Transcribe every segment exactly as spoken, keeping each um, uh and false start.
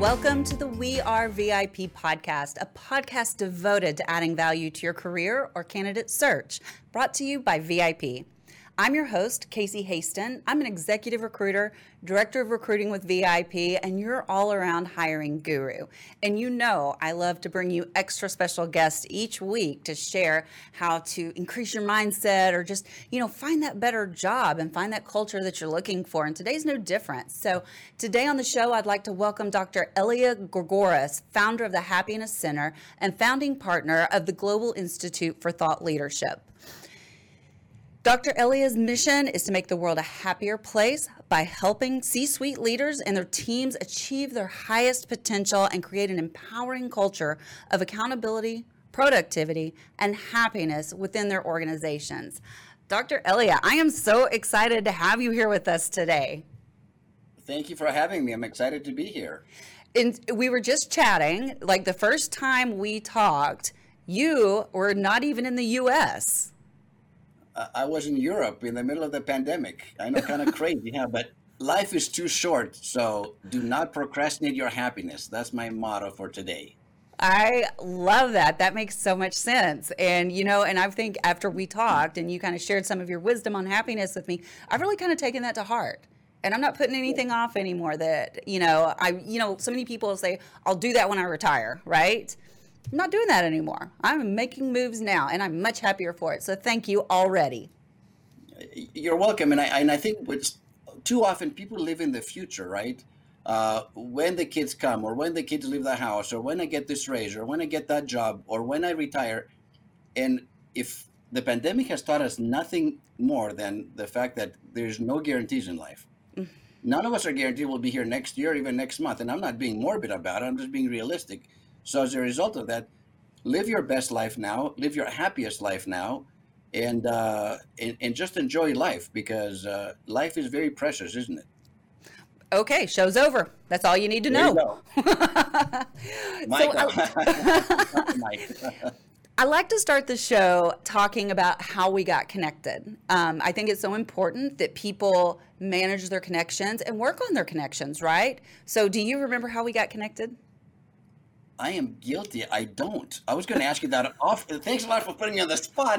Welcome to the We Are V I P podcast, a podcast devoted to adding value to your career or candidate search, brought to you by V I P. I'm your host, Casey Hasten. I'm an executive recruiter, director of recruiting with V I P, and your all-around hiring guru. And you know I love to bring you extra special guests each week to share how to increase your mindset or just, you know, find that better job and find that culture that you're looking for. And today's no different. So today on the show, I'd like to welcome Doctor Elia Gourgouris, founder of the Happiness Center and founding partner of the Global Institute for Thought Leadership. Doctor Elia's mission is to make the world a happier place by helping C-suite leaders and their teams achieve their highest potential and create an empowering culture of accountability, productivity, and happiness within their organizations. Doctor Elia, I am so excited to have you here with us today. Thank you for having me. I'm excited to be here. And we were just chatting, like the first time we talked, you were not even in the U S I was in Europe in the middle of the pandemic. I know, kind of crazy, yeah, but life is too short, so do not procrastinate your happiness. That's my motto for today. I love that. That makes so much sense. And, you know, and I think after we talked and you kind of shared some of your wisdom on happiness with me, I've really kind of taken that to heart. And I'm not putting anything off anymore that, you know, I, you know, so many people say, I'll do that when I retire, right? I'm not doing that anymore. I'm making moves now, and I'm much happier for it. So thank you already. You're welcome. And I, and I think it's too often people live in the future, right? Uh, when the kids come, or when the kids leave the house, or when I get this raise, or when I get that job, or when I retire. And if the pandemic has taught us nothing more than the fact that there's no guarantees in life. Mm-hmm. None of us are guaranteed we'll be here next year, even next month. And I'm not being morbid about it. I'm just being realistic. So as a result of that, live your best life now, live your happiest life now, and uh, and, and just enjoy life, because uh, life is very precious, isn't it? Okay, show's over. That's all you need to there know. You go. Michael. So, I, I like to start the show talking about how we got connected. Um, I think it's so important that people manage their connections and work on their connections, right? So do you remember how we got connected? I am guilty. I don't. I was going to ask you that off. Thanks a lot for putting me on the spot.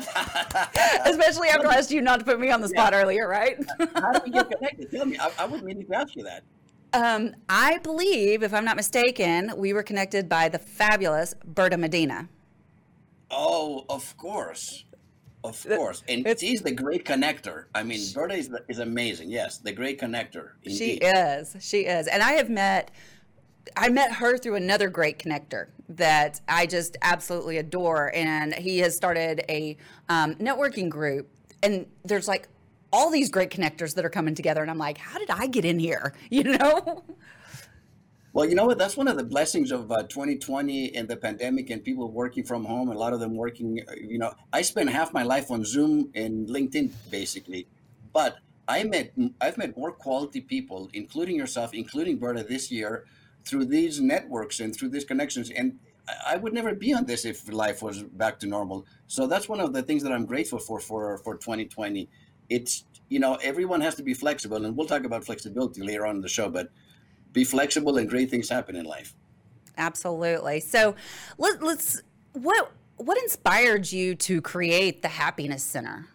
Especially after I asked you not to put me on the spot yeah. earlier, right? How did we get connected? Tell me. I, I wouldn't need to ask you that. Um, I believe, if I'm not mistaken, we were connected by the fabulous Berta Medina. Oh, of course. Of course. And it's, she's the great connector. I mean, Berta is, is amazing. Yes, the great connector. Indeed. She is. She is. And I have met... I met her through another great connector that I just absolutely adore. And he has started a um, networking group. And there's like all these great connectors that are coming together. And I'm like, how did I get in here? You know? Well, you know what? That's one of the blessings of uh, twenty twenty and the pandemic and people working from home, and a lot of them working, you know, I spent half my life on Zoom and LinkedIn, basically. But I met, I've met more quality people, including yourself, including Berta, this year, through these networks and through these connections. And I would never be on this if life was back to normal. So that's one of the things that I'm grateful for, for, for twenty twenty. It's, you know, everyone has to be flexible, and we'll talk about flexibility later on in the show, but be flexible and great things happen in life. Absolutely. So let, let's, what, what inspired you to create the Happiness Center?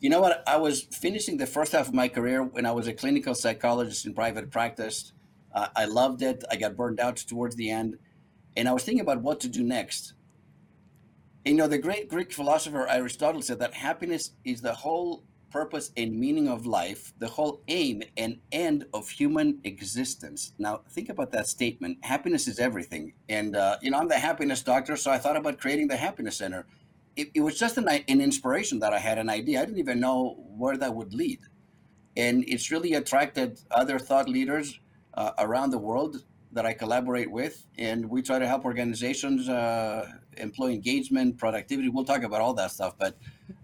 You know what? I was finishing the first half of my career when I was a clinical psychologist in private practice. Uh, I loved it. I got burned out towards the end, and I was thinking about what to do next. And, you know, the great Greek philosopher Aristotle said that happiness is the whole purpose and meaning of life, the whole aim and end of human existence. Now, think about that statement. Happiness is everything. And, uh, you know, I'm the happiness doctor, so I thought about creating the Happiness Center. It, it was just an, an inspiration that I had, an idea. I didn't even know where that would lead. And it's really attracted other thought leaders Uh, around the world that I collaborate with, and we try to help organizations, uh, employee engagement, productivity. We'll talk about all that stuff, but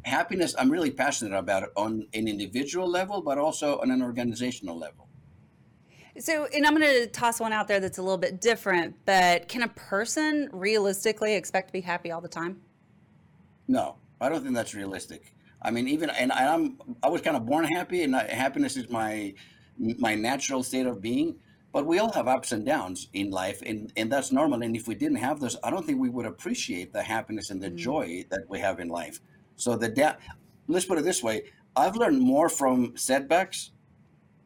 happiness, I'm really passionate about it on an individual level, but also on an organizational level. So, and I'm going to toss one out there that's a little bit different, but can a person realistically expect to be happy all the time? No, I don't think that's realistic. I mean, even, and I'm, I was kind of born happy, and I, happiness is my, my natural state of being, but we all have ups and downs in life, and, and that's normal. And if we didn't have those, I don't think we would appreciate the happiness and the mm-hmm. joy that we have in life. So the da- let's put it this way. I've learned more from setbacks,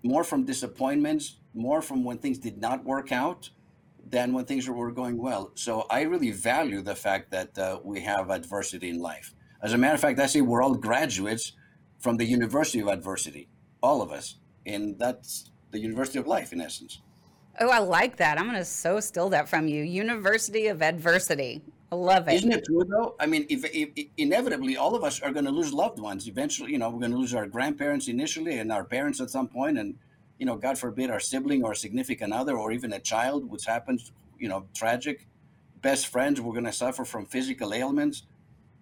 more from disappointments, more from when things did not work out than when things were going well. So I really value the fact that uh, we have adversity in life. As a matter of fact, I say we're all graduates from the University of Adversity, all of us. And that's the University of Life, in essence. Oh, I like that. I'm going to so steal that from you. University of Adversity. I love it. Isn't it true, though? I mean, if, if, if inevitably, all of us are going to lose loved ones. Eventually, you know, we're going to lose our grandparents initially and our parents at some point. And, you know, God forbid, our sibling or significant other or even a child, which happens, you know, tragic. Best friends, we're going to suffer from physical ailments.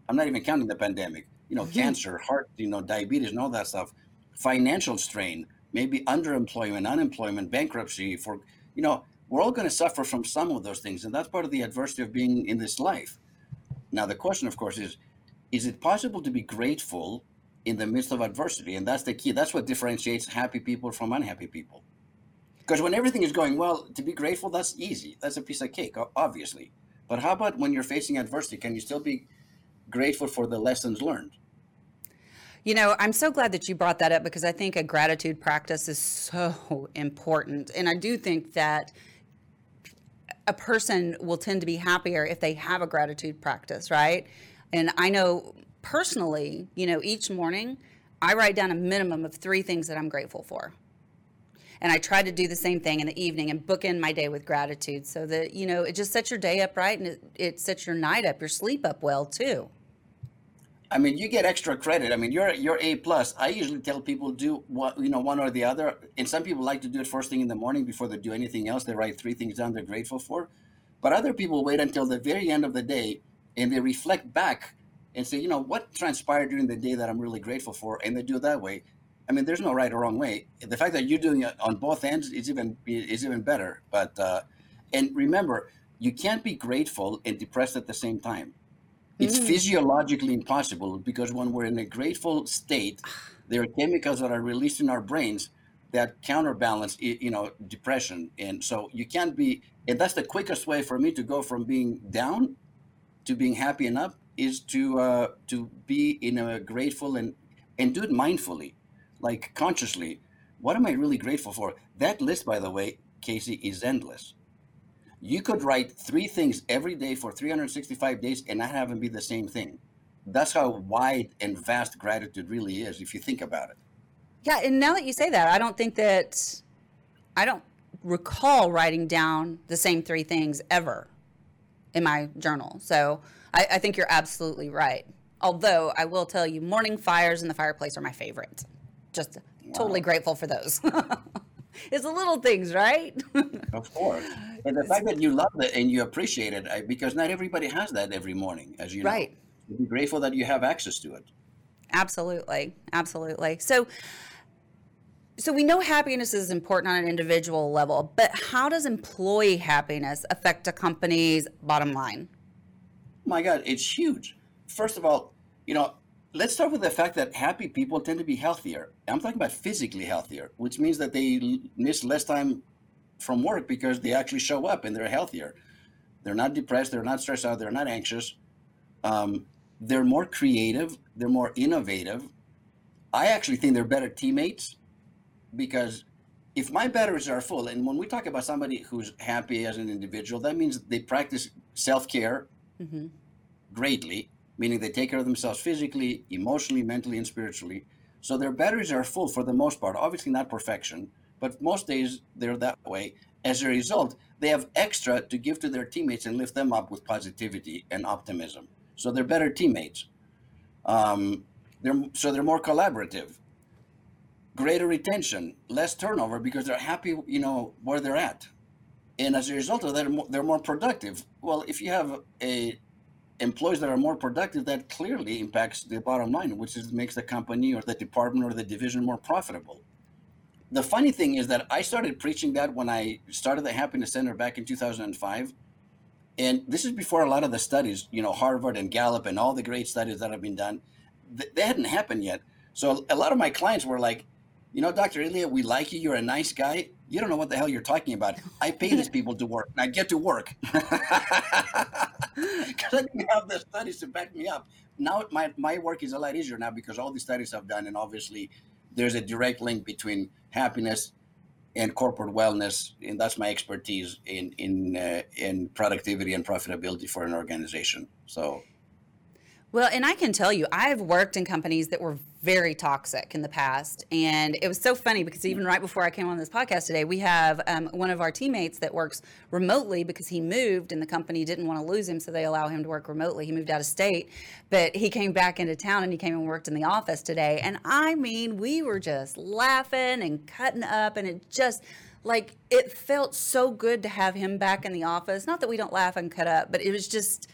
I'm not even counting the pandemic. You know, mm-hmm. cancer, heart, you know, diabetes and all that stuff. Financial strain. Maybe underemployment, unemployment, bankruptcy. For, you know, we're all going to suffer from some of those things, and that's part of the adversity of being in this life. Now, the question, of course, is, is it possible to be grateful in the midst of adversity? And that's the key. That's what differentiates happy people from unhappy people. Because when everything is going well, to be grateful, that's easy. That's a piece of cake, obviously. But how about when you're facing adversity? Can you still be grateful for the lessons learned? You know, I'm so glad that you brought that up because I think a gratitude practice is so important. And I do think that a person will tend to be happier if they have a gratitude practice, right? And I know personally, you know, each morning I write down a minimum of three things that I'm grateful for. And I try to do the same thing in the evening and bookend my day with gratitude so that, you know, it just sets your day up right and it, it sets your night up, your sleep up well too. I mean, you get extra credit. I mean, you're you're A plus. I usually tell people do what, you know, one or the other. And some people like to do it first thing in the morning before they do anything else. They write three things down they're grateful for. But other people wait until the very end of the day and they reflect back and say, you know, what transpired during the day that I'm really grateful for? And they do it that way. I mean, there's no right or wrong way. The fact that you're doing it on both ends is even is even better. But uh, and remember, you can't be grateful and depressed at the same time. It's mm. physiologically impossible because when we're in a grateful state, there are chemicals that are released in our brains that counterbalance, you know, depression. And so you can't be, and that's the quickest way for me to go from being down to being happy and up is to uh, to be in a grateful and, and do it mindfully, like consciously. What am I really grateful for? That list, by the way, Casey, is endless. You could write three things every day for three hundred sixty-five days and not have them be the same thing. That's how wide and vast gratitude really is, if you think about it. Yeah, and now that you say that, I don't think that, I don't recall writing down the same three things ever in my journal. So I, I think you're absolutely right. Although I will tell you, morning fires in the fireplace are my favorite. Just wow. Totally grateful for those. It's the little things, right? Of course. And the fact that you love it and you appreciate it, I, because not everybody has that every morning, as you know. Right. Be grateful that you have access to it. Absolutely. Absolutely. So, so we know happiness is important on an individual level, but how does employee happiness affect a company's bottom line? My God, it's huge. First of all, you know, let's start with the fact that happy people tend to be healthier. I'm talking about physically healthier, which means that they miss less time from work because they actually show up and they're healthier. They're not depressed. They're not stressed out. They're not anxious. Um, they're more creative. They're more innovative. I actually think they're better teammates because if my batteries are full, and when we talk about somebody who's happy as an individual, that means they practice self-care mm-hmm. greatly. Meaning they take care of themselves physically, emotionally, mentally, and spiritually. So their batteries are full for the most part, obviously not perfection, but most days they're that way. As a result, they have extra to give to their teammates and lift them up with positivity and optimism. So they're better teammates. Um, they're, so they're more collaborative, greater retention, less turnover because they're happy, you know, where they're at. And as a result of that, they're more productive. Well, if you have a employees that are more productive, that clearly impacts the bottom line, which is makes the company or the department or the division more profitable. The funny thing is that I started preaching that when I started the Happiness Center back in two thousand five. And this is before a lot of the studies, you know, Harvard and Gallup and all the great studies that have been done, th- they hadn't happened yet. So a lot of my clients were like, you know, Doctor Elia, we like you. You're a nice guy. You don't know what the hell you're talking about. I pay these people to work, and I get to work because I didn't have the studies to back me up. Now my my work is a lot easier now because all the studies I've done, and obviously there's a direct link between happiness and corporate wellness, and that's my expertise in in uh, in productivity and profitability for an organization. So. Well, and I can tell you, I've worked in companies that were very toxic in the past. And it was so funny because even right before I came on this podcast today, we have um, one of our teammates that works remotely because he moved and the company didn't want to lose him. So they allow him to work remotely. He moved out of state, but he came back into town and he came and worked in the office today. And I mean, we were just laughing and cutting up, and it just... like, it felt so good to have him back in the office. Not that we don't laugh and cut up, but it was just...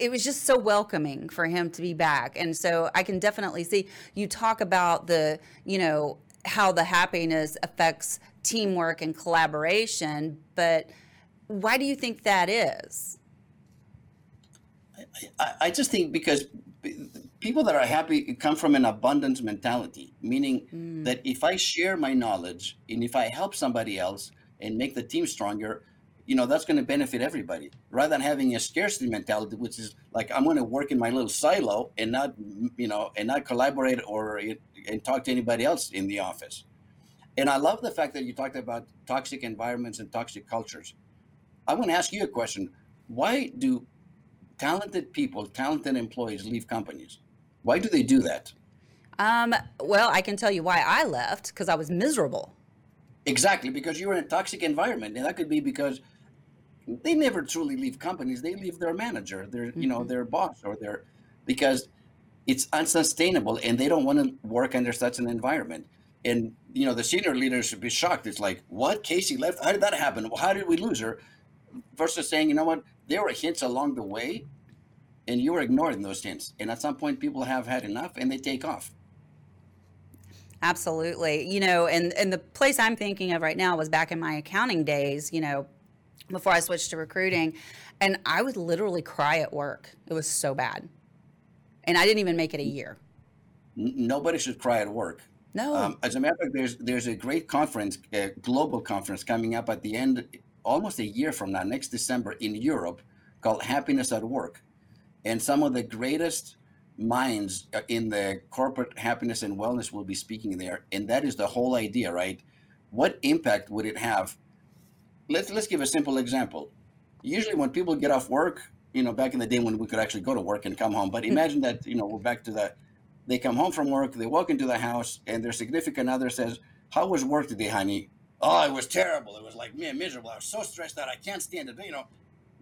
it was just so welcoming for him to be back. And so I can definitely see you talk about the, you know, how the happiness affects teamwork and collaboration, but why do you think that is? I, I just think because people that are happy come from an abundance mentality, meaning mm. that if I share my knowledge and if I help somebody else and make the team stronger, you know, that's going to benefit everybody, rather than having a scarcity mentality, which is like, I'm going to work in my little silo and not, you know, and not collaborate or and talk to anybody else in the office. And I love the fact that you talked about toxic environments and toxic cultures. I want to ask you a question. Why do talented people, talented employees leave companies? Why do they do that? Um, well, I can tell you why I left, because I was miserable. Exactly, because you're in a toxic environment, and that could be because they never truly leave companies. They leave their manager, their, mm-hmm. you know, their boss, or their, because it's unsustainable and they don't want to work under such an environment. And, you know, the senior leaders should be shocked. It's like, what? Casey left? How did that happen? How did we lose her? Versus saying, you know what? There were hints along the way and you were ignoring those hints. And at some point people have had enough and they take off. Absolutely. You know, and, and the place I'm thinking of right now was back in my accounting days, you know, before I switched to recruiting, and I would literally cry at work. It was so bad. And I didn't even make it a year. Nobody should cry at work. No. Um, as a matter of fact, there's, there's a great conference, a global conference coming up at the end, almost a year from now, next December in Europe, called Happiness at Work. And some of the greatest minds in the corporate happiness and wellness will be speaking there. And that is the whole idea, right? What impact would it have? Let's let's give a simple example. Usually when people get off work, you know, back in the day when we could actually go to work and come home, but imagine that, you know, we're back to that. They come home from work, they walk into the house, and their significant other says, how was work today, honey? Oh, it was terrible. It was like, man, miserable. I was so stressed out. I can't stand it. You know,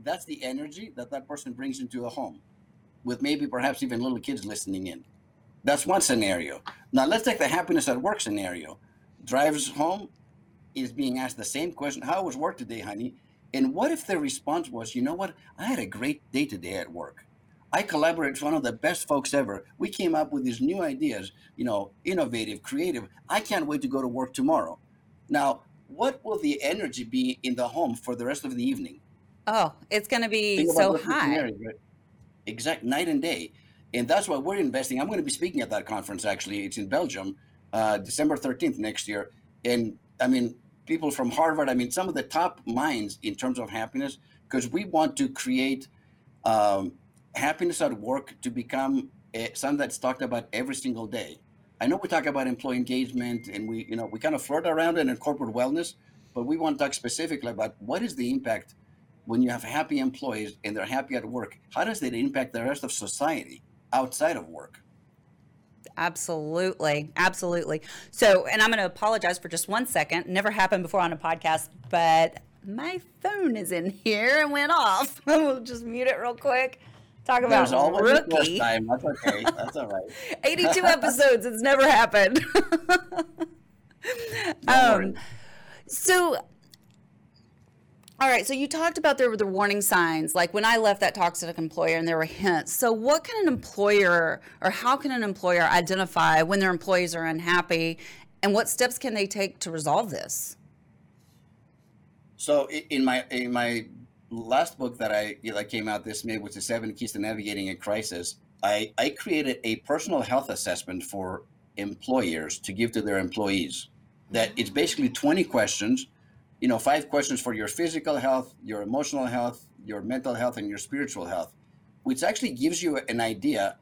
that's the energy that that person brings into the home, with maybe perhaps even little kids listening in. That's one scenario. Now let's take the happiness at work scenario. Drives home, is being asked the same question, how was work today, honey? And what if their response was, you know what? I had a great day today at work. I collaborated with one of the best folks ever. We came up with these new ideas, you know, innovative, creative. I can't wait to go to work tomorrow. Now, what will the energy be in the home for the rest of the evening? Oh, it's going to be so high. Exact, night and day. And that's why we're investing. I'm going to be speaking at that conference, actually. It's in Belgium, uh, December thirteenth next year. And I mean, people from Harvard, I mean, some of the top minds in terms of happiness, because we want to create um, happiness at work to become a, something that's talked about every single day. I know we talk about employee engagement and we, you know, we kind of flirt around it in corporate wellness, but we want to talk specifically about what is the impact when you have happy employees and they're happy at work. How does that impact the rest of society outside of work? Absolutely. Absolutely. So, and I'm going to apologize for just one second. Never happened before on a podcast, but my phone is in here and went off. We'll just mute it real quick. Talk about rookie. Time. That's okay. That's all right. eighty-two episodes. It's never happened. um, so All right, so you talked about there were the warning signs, like when I left that toxic employer and there were hints. So what can an employer, or how can an employer identify when their employees are unhappy, and what steps can they take to resolve this? So in my in my last book that I that came out this May, which is Seven Keys to Navigating a Crisis, I, I created a personal health assessment for employers to give to their employees. That it's basically twenty questions, you know, five questions for your physical health, your emotional health, your mental health, and your spiritual health, which actually gives you an idea.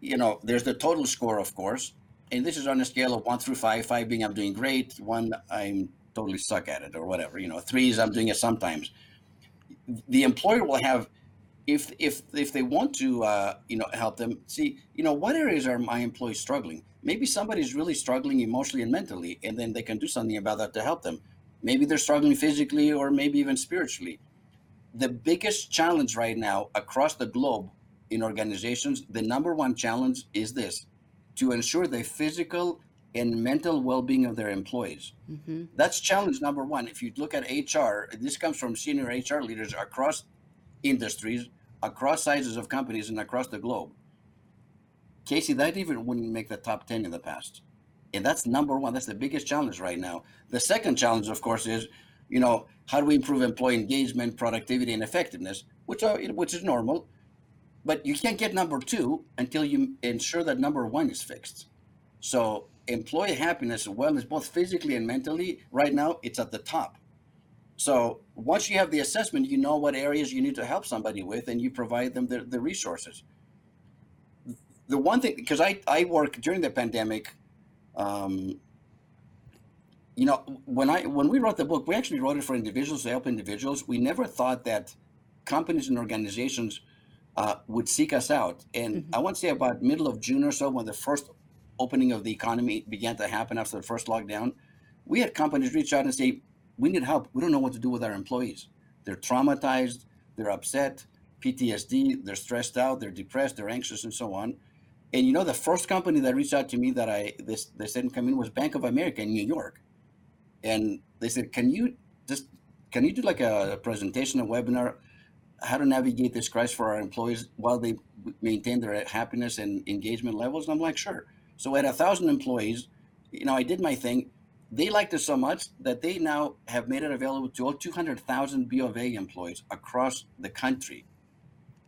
You know, there's the total score, of course, and this is on a scale of one through five, five being I'm doing great, one I'm totally suck at it or whatever, you know, three is I'm doing it sometimes. The employer will have, if if if they want to, uh, you know, help them see, you know, what areas are my employees struggling? Maybe somebody's really struggling emotionally and mentally, and then they can do something about that to help them. Maybe they're struggling physically or maybe even spiritually. The biggest challenge right now across the globe in organizations, the number one challenge is this, to ensure the physical and mental well-being of their employees. Mm-hmm. That's challenge number one. If you look at H R, this comes from senior H R leaders across industries, across sizes of companies, and across the globe. Casey, that even wouldn't make the top ten in the past. And that's number one. That's the biggest challenge right now. The second challenge, of course, is, you know, how do we improve employee engagement, productivity, and effectiveness, which are, which is normal. But you can't get number two until you ensure that number one is fixed. So employee happiness and wellness, both physically and mentally, right now it's at the top. So once you have the assessment, you know what areas you need to help somebody with, and you provide them the, the resources. The one thing, because I, I work during the pandemic, um, you know, when I when we wrote the book, we actually wrote it for individuals to help individuals. We never thought that companies and organizations uh, would seek us out. And mm-hmm. I want to say about middle of June or so, when the first opening of the economy began to happen after the first lockdown, we had companies reach out and say, we need help. We don't know what to do with our employees. They're traumatized, they're upset, P T S D, they're stressed out, they're depressed, they're anxious, and so on. And you know, the first company that reached out to me that I, this, they said come in was Bank of America in New York. And they said, can you just, can you do like a presentation, a webinar, how to navigate this crisis for our employees while they maintain their happiness and engagement levels? And I'm like, sure. So at a thousand employees, you know, I did my thing. They liked it so much that they now have made it available to all two hundred thousand B of A employees across the country.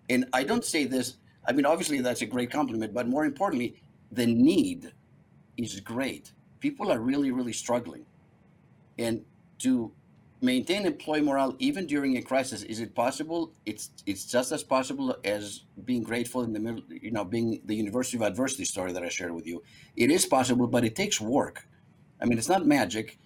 And I don't say this, I mean, obviously that's a great compliment, but more importantly, the need is great. People are really, really struggling. And to maintain employee morale, even during a crisis, is it possible? It's it's just as possible as being grateful in the middle, you know, being the University of Adversity story that I shared with you. It is possible, but it takes work. I mean, it's not magic,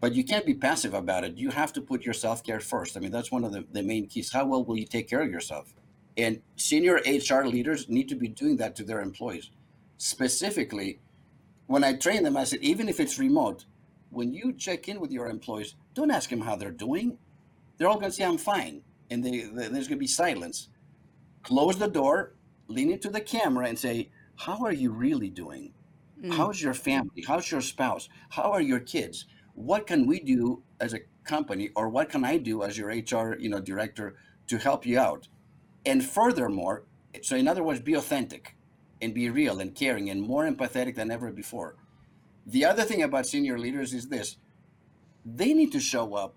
but you can't be passive about it. You have to put your self-care first. I mean, that's one of the, the main keys. How well will you take care of yourself? And senior H R leaders need to be doing that to their employees. Specifically, when I train them, I said, even if it's remote, when you check in with your employees, don't ask them how they're doing. They're all going to say, I'm fine. And they, they, there's going to be silence. Close the door, lean into the camera and say, how are you really doing? Mm. How's your family? How's your spouse? How are your kids? What can we do as a company, or what can I do as your H R, you know, director to help you out? And furthermore, so in other words, be authentic and be real and caring and more empathetic than ever before. The other thing about senior leaders is this, they need to show up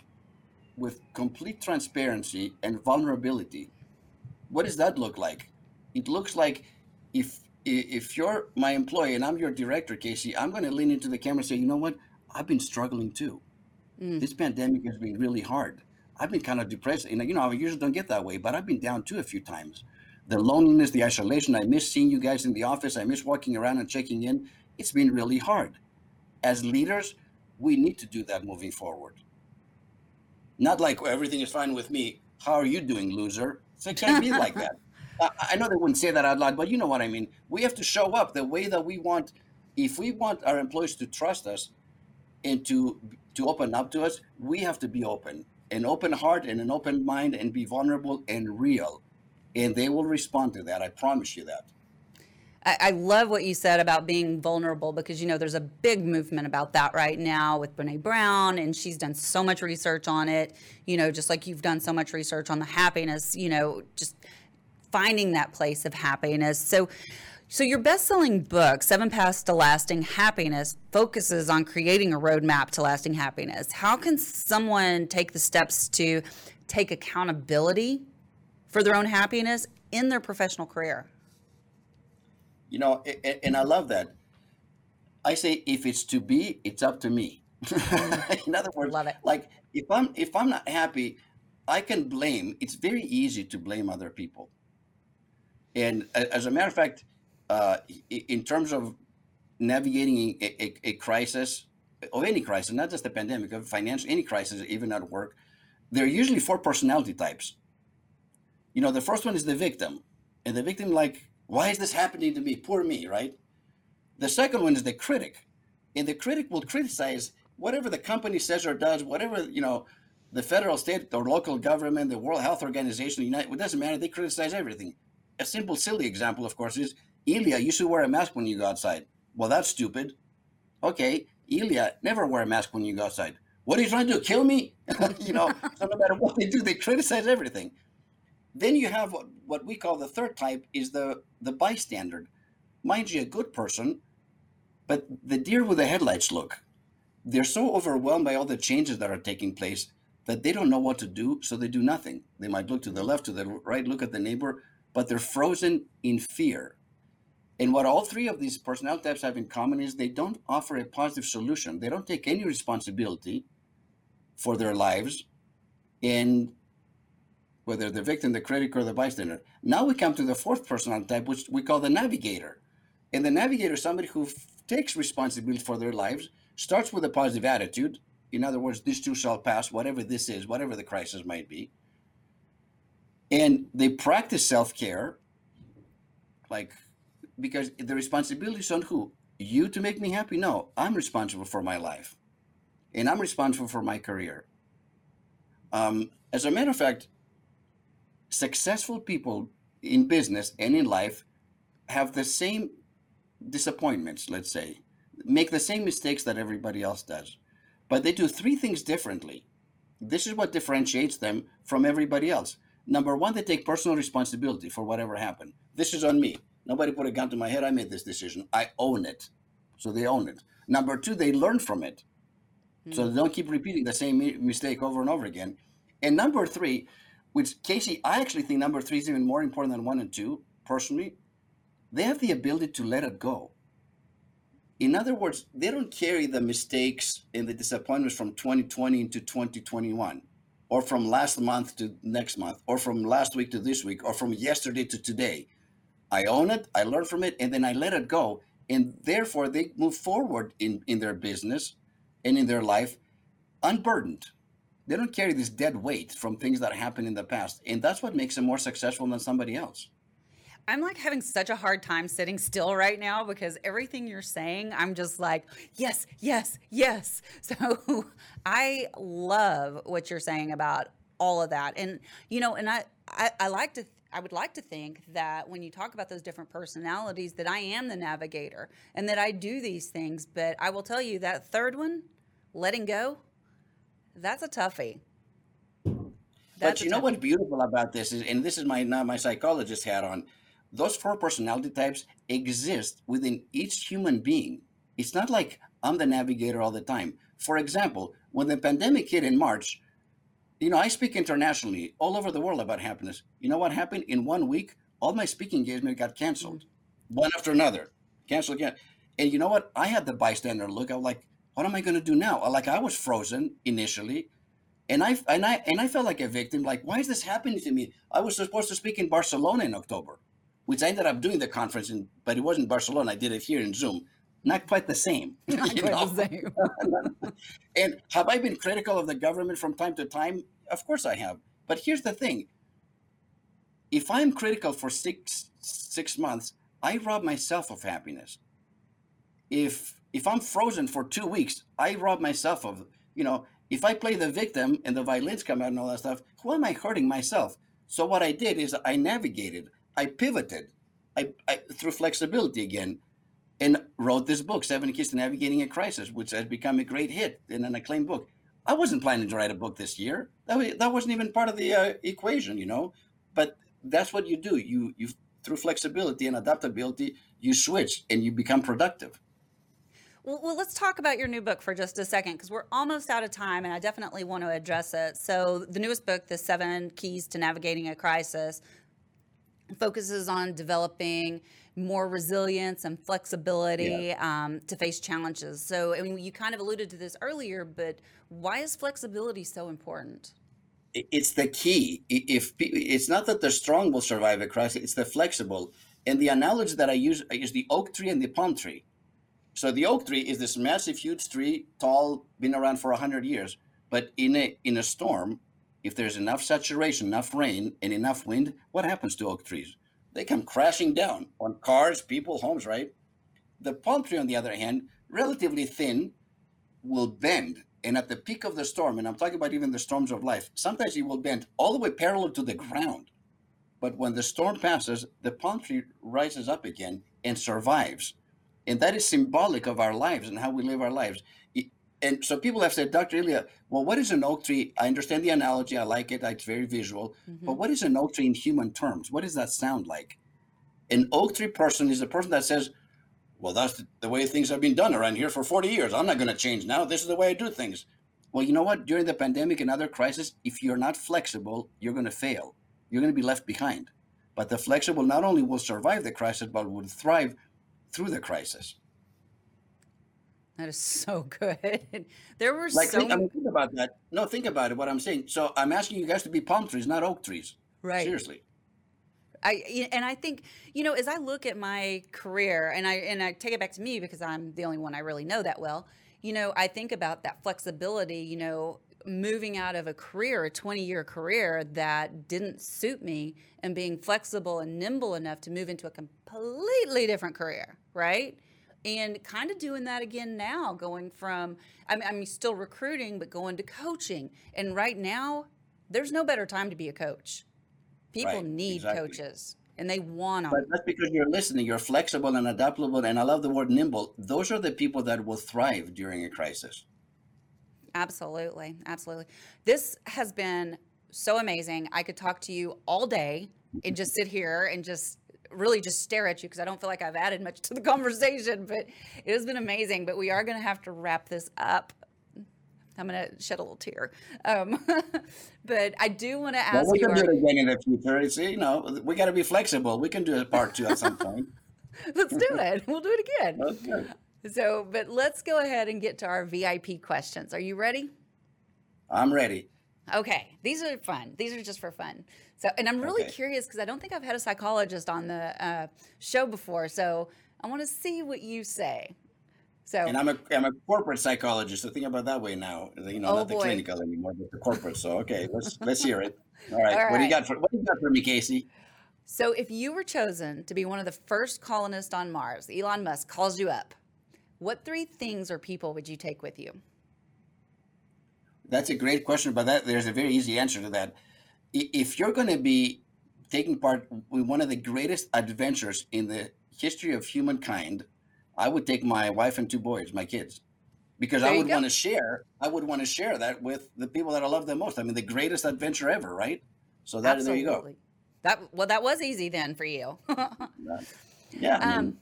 with complete transparency and vulnerability. What does that look like? It looks like if if you're my employee and I'm your director, Casey, I'm going to lean into the camera and say, you know what? I've been struggling too. Mm. This pandemic has been really hard. I've been kind of depressed. And you know, I usually don't get that way, but I've been down too a few times. The loneliness, the isolation, I miss seeing you guys in the office. I miss walking around and checking in. It's been really hard. As leaders, we need to do that moving forward. Not like, well, everything is fine with me. How are you doing, loser? So it can't be like that. I, I know they wouldn't say that out loud, but you know what I mean. We have to show up the way that we want. If we want our employees to trust us and to, to open up to us, we have to be open, an open heart and an open mind, and be vulnerable and real. And they will respond to that. I promise you that. I, I love what you said about being vulnerable, because, you know, there's a big movement about that right now with Brene Brown, and she's done so much research on it, you know, just like you've done so much research on the happiness, you know, just finding that place of happiness. So, so your best-selling book, Seven Paths to Lasting Happiness, focuses on creating a roadmap to lasting happiness. How can someone take the steps to take accountability for their own happiness in their professional career? You know, and I love that. I say, if it's to be, it's up to me. In other words, love it. Like if I'm if I'm not happy, I can blame. It's very easy to blame other people. And as a matter of fact, uh, in terms of navigating a, a, a crisis, or any crisis, not just the pandemic, of financial, any crisis, even at work, there are usually four personality types. You know, the first one is the victim, and the victim, like, why is this happening to me? Poor me, right? The second one is the critic, and the critic will criticize whatever the company says or does, whatever, you know, the federal, state, or local government, the World Health Organization, United, it doesn't matter, they criticize everything. A simple, silly example, of course, is, Elia, you should wear a mask when you go outside. Well, that's stupid. Okay, Elia, never wear a mask when you go outside. What are you trying to do, kill me? You know, so no matter what they do, they criticize everything. Then you have what, what we call the third type is the, the bystander. Mind you, a good person, but the deer with the headlights look. They're so overwhelmed by all the changes that are taking place that they don't know what to do, so they do nothing. They might look to the left, to the right, look at the neighbor, but they're frozen in fear. And what all three of these personality types have in common is they don't offer a positive solution. They don't take any responsibility for their lives, and whether the victim, the critic, or the bystander. Now we come to the fourth personality type, which we call the navigator. And the navigator is somebody who f- takes responsibility for their lives, starts with a positive attitude. In other words, this too shall pass, whatever this is, whatever the crisis might be. And they practice self-care, like, because the responsibility is on who? You to make me happy? No, I'm responsible for my life. And I'm responsible for my career. Um, as a matter of fact, successful people in business and in life have the same disappointments, let's say, make the same mistakes that everybody else does, but they do three things differently. This is what differentiates them from everybody else. Number one, they take personal responsibility for whatever happened. This is on me. Nobody put a gun to my head. I made this decision. I own it. So they own it. Number two, they learn from it. Mm-hmm. So they don't keep repeating the same mistake over and over again. And number three, which, Casey, I actually think number three is even more important than one and two, personally. They have the ability to let it go. In other words, they don't carry the mistakes and the disappointments from twenty twenty into twenty twenty-one, or from last month to next month, or from last week to this week, or from yesterday to today. I own it, I learn from it, and then I let it go. And therefore, they move forward in, in their business and in their life unburdened. They don't carry this dead weight from things that happened in the past. And that's what makes them more successful than somebody else. I'm like having such a hard time sitting still right now because everything you're saying, I'm just like, yes, yes, yes. So I love what you're saying about all of that. And, you know, and I, I, I like to, I would like to think that when you talk about those different personalities, that I am the navigator and that I do these things. But I will tell you that third one, letting go, that's a toughie. That's but you know what's beautiful about this is, and this is my now my psychologist hat on, those four personality types exist within each human being. It's not like I'm the navigator all the time. For example, when the pandemic hit in March, you know, I speak internationally all over the world about happiness. You know what happened? In one week, all my speaking engagements got canceled, mm-hmm. one after another, canceled again. And you know what? I had the bystander look. I was like, what am I going to do now? Like I was frozen initially, and I and I and I felt like a victim. Like, why is this happening to me? I was supposed to speak in Barcelona in October, which I ended up doing the conference in, but it wasn't Barcelona. I did it here in Zoom. Not quite the same. Not quite know? the same. And have I been critical of the government from time to time? Of course I have. But here's the thing: if I'm critical for six six months, I rob myself of happiness. If If I'm frozen for two weeks, I rob myself of, you know, if I play the victim and the violins come out and all that stuff, who am I hurting myself? So what I did is I navigated, I pivoted, I, I through flexibility again, and wrote this book, Seven Keys to Navigating a Crisis, which has become a great hit and an acclaimed book. I wasn't planning to write a book this year. That was, that wasn't even part of the uh, equation, you know. But that's what you do. You you through flexibility and adaptability, you switch and you become productive. Well, well, let's talk about your new book for just a second, because we're almost out of time, and I definitely want to address it. So the newest book, The Seven Keys to Navigating a Crisis, focuses on developing more resilience and flexibility yeah. um, to face challenges. So, I mean, you kind of alluded to this earlier, but why is flexibility so important? It's the key. If it's not that the strong will survive a crisis, it's the flexible. And the analogy that I use, I use the oak tree and the palm tree. So the oak tree is this massive, huge tree, tall, been around for one hundred years. But in a in a storm, if there's enough saturation, enough rain, and enough wind, what happens to oak trees? They come crashing down on cars, people, homes, right? The palm tree, on the other hand, relatively thin, will bend. And at the peak of the storm, and I'm talking about even the storms of life, sometimes it will bend all the way parallel to the ground. But when the storm passes, the palm tree rises up again and survives. And that is symbolic of our lives and how we live our lives. And so people have said, Doctor Elia, well, what is an oak tree? I understand the analogy. I like it. It's very visual. Mm-hmm. But what is an oak tree in human terms? What does that sound like? An oak tree person is the person that says, well, that's the way things have been done around here for forty years. I'm not going to change now. This is the way I do things. Well, you know what? During the pandemic and other crises, if you're not flexible, you're going to fail. You're going to be left behind. But the flexible not only will survive the crisis, but will thrive through the crisis. That is so good. There were like, so think, I mean, think about that. No, think about it, what I'm saying. So I'm asking you guys to be palm trees, not oak trees. Right. Seriously. I and I think, you know, as I look at my career, and I and I take it back to me because I'm the only one I really know that well, you know, I think about that flexibility, you know, moving out of a career, a twenty-year career that didn't suit me, and being flexible and nimble enough to move into a completely different career, right? And kind of doing that again now, going from, I mean, I'm still recruiting, but going to coaching. And right now, there's no better time to be a coach. People right, need exactly. coaches, and they want them. But that's because you're listening. You're flexible and adaptable, and I love the word nimble. Those are the people that will thrive during a crisis. Absolutely, absolutely. This has been so amazing. I could talk to you all day and just sit here and just really just stare at you, because I don't feel like I've added much to the conversation, but it has been amazing. But we are going to have to wrap this up. I'm going to shed a little tear. Um, but I do want to ask well, we you. We can our... do it again in the future. It's, you know, we got to be flexible. We can do a part two at some point. Let's do it. We'll do it again. Okay. So, but let's go ahead and get to our V I P questions. Are you ready? I'm ready. Okay. These are fun. These are just for fun. So, and I'm really okay. curious, because I don't think I've had a psychologist on the uh, show before. So I want to see what you say. So, and I'm a, I'm a corporate psychologist. So think about that way now, you know, oh not boy. the clinical anymore, but the corporate. So, okay, let's, let's hear it. All right. All right. What do you got for, what do you got for me, Casey? So if you were chosen to be one of the first colonists on Mars, Elon Musk calls you up. What three things or people would you take with you? That's a great question, but that, there's a very easy answer to that. If you're going to be taking part in one of the greatest adventures in the history of humankind, I would take my wife and two boys, my kids, because I would want to share. I would want to share that with the people that I love the most. I mean, the greatest adventure ever, right? So that Absolutely. there you go. That well, that was easy then for you. yeah. I mean, um,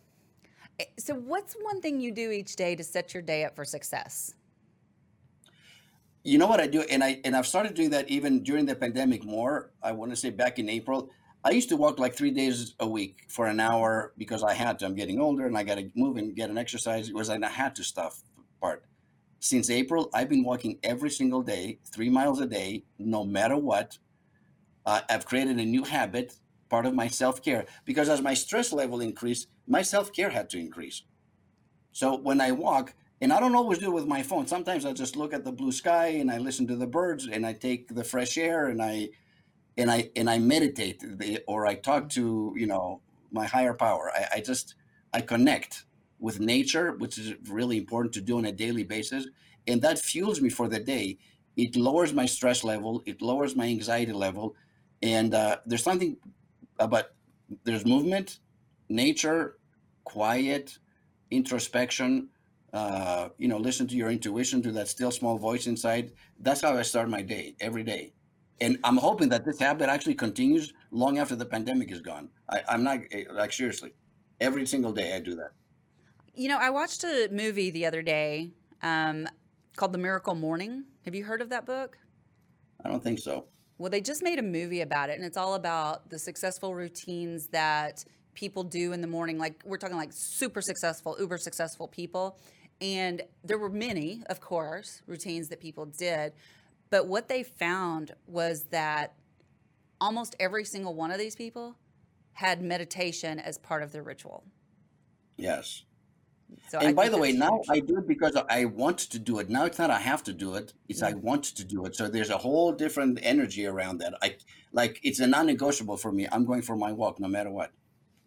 So what's one thing you do each day to set your day up for success? You know what I do, and, I, and I've started doing that even during the pandemic more. I want to say back in April, I used to walk like three days a week for an hour because I had to. I'm getting older and I got to move and get an exercise. It was like I had to stuff part. Since April, I've been walking every single day, three miles a day, no matter what. Uh, I've created a new habit, part of my self-care, because as my stress level increased, my self-care had to increase. So when I walk, and I don't always do it with my phone, sometimes I just look at the blue sky and I listen to the birds and I take the fresh air and I and I and I meditate or I talk to, you know, my higher power. I, I just I connect with nature, which is really important to do on a daily basis, and that fuels me for the day. It lowers my stress level, it lowers my anxiety level, and uh, there's something. But there's movement, nature, quiet, introspection, uh, you know, listen to your intuition, to that still small voice inside. That's how I start my day every day. And I'm hoping that this habit actually continues long after the pandemic is gone. I, I'm not, like, seriously, every single day I do that. You know, I watched a movie the other day um, called The Miracle Morning. Have you heard of that book? I don't think so. Well, they just made a movie about it, and it's all about the successful routines that people do in the morning. Like, we're talking like super successful, uber successful people. And there were many, of course, routines that people did. But what they found was that almost every single one of these people had meditation as part of their ritual. Yes. So and I by the way, huge. Now I do it because I want to do it. Now it's not I have to do it. It's mm-hmm. I want to do it. So there's a whole different energy around that. I like it's a non-negotiable for me. I'm going for my walk no matter what,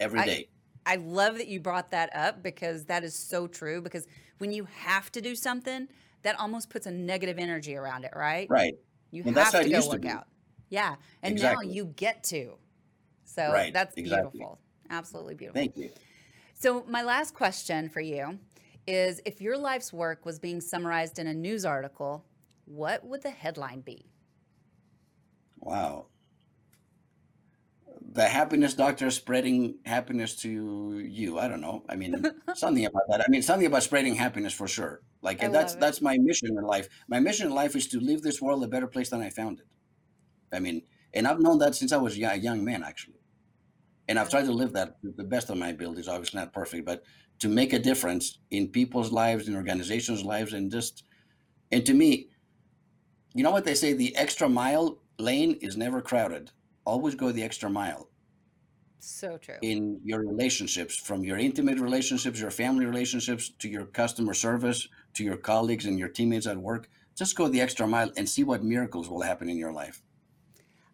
every I, day. I love that you brought that up because that is so true. Because when you have to do something, that almost puts a negative energy around it, right? Right. You well, have to go work to out. Yeah. And exactly. Now you get to. So right. That's exactly. Beautiful. Absolutely beautiful. Thank you. So my last question for you is, if your life's work was being summarized in a news article, what would the headline be? Wow. The happiness doctor spreading happiness to you. I don't know. I mean, something about that. I mean, something about spreading happiness for sure. Like I that's that's my mission in life. My mission in life is to leave this world a better place than I found it. I mean, and I've known that since I was a young man, actually. And I've tried to live that to the best of my abilities. Obviously not perfect, but to make a difference in people's lives, in organizations' lives, and just, and to me, you know what they say, the extra mile lane is never crowded. Always go the extra mile. So true. In your relationships, from your intimate relationships, your family relationships, to your customer service, to your colleagues and your teammates at work, just go the extra mile and see what miracles will happen in your life.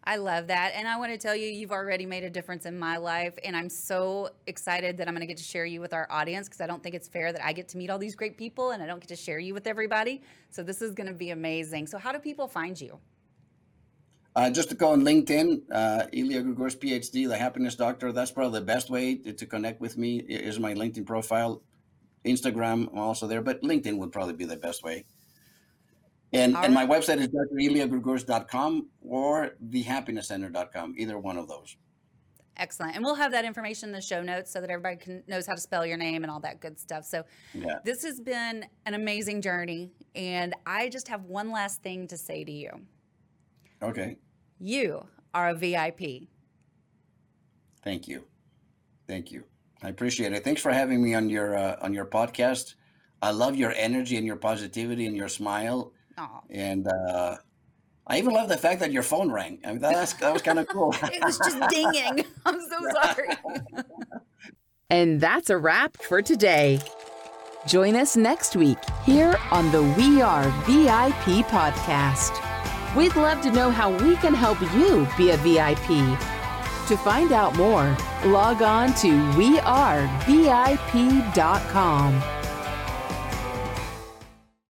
I love that. And I want to tell you, you've already made a difference in my life. And I'm so excited that I'm going to get to share you with our audience, because I don't think it's fair that I get to meet all these great people and I don't get to share you with everybody. So this is going to be amazing. So how do people find you? Uh, just to go on LinkedIn, uh, Elia Gourgouris, P H D, the happiness doctor. That's probably the best way to, to connect with me is my LinkedIn profile. Instagram, I'm also there, but LinkedIn would probably be the best way. And All and right. My website is D R elia gourgouris dot com or the happiness center dot com, either one of those. Excellent. And we'll have that information in the show notes so that everybody can, knows how to spell your name and all that good stuff. So yeah. This has been an amazing journey. And I just have one last thing to say to you. Okay. You are a V I P. Thank you. Thank you. I appreciate it. Thanks for having me on your uh, on your podcast. I love your energy and your positivity and your smile. Aww. And uh, I even love the fact that your phone rang. I mean, that's, that was kind of cool. It was just dinging. I'm so sorry. And that's a wrap for today. Join us next week here on the We Are V I P podcast. We'd love to know how we can help you be a V I P. To find out more, log on to we are V I P dot com.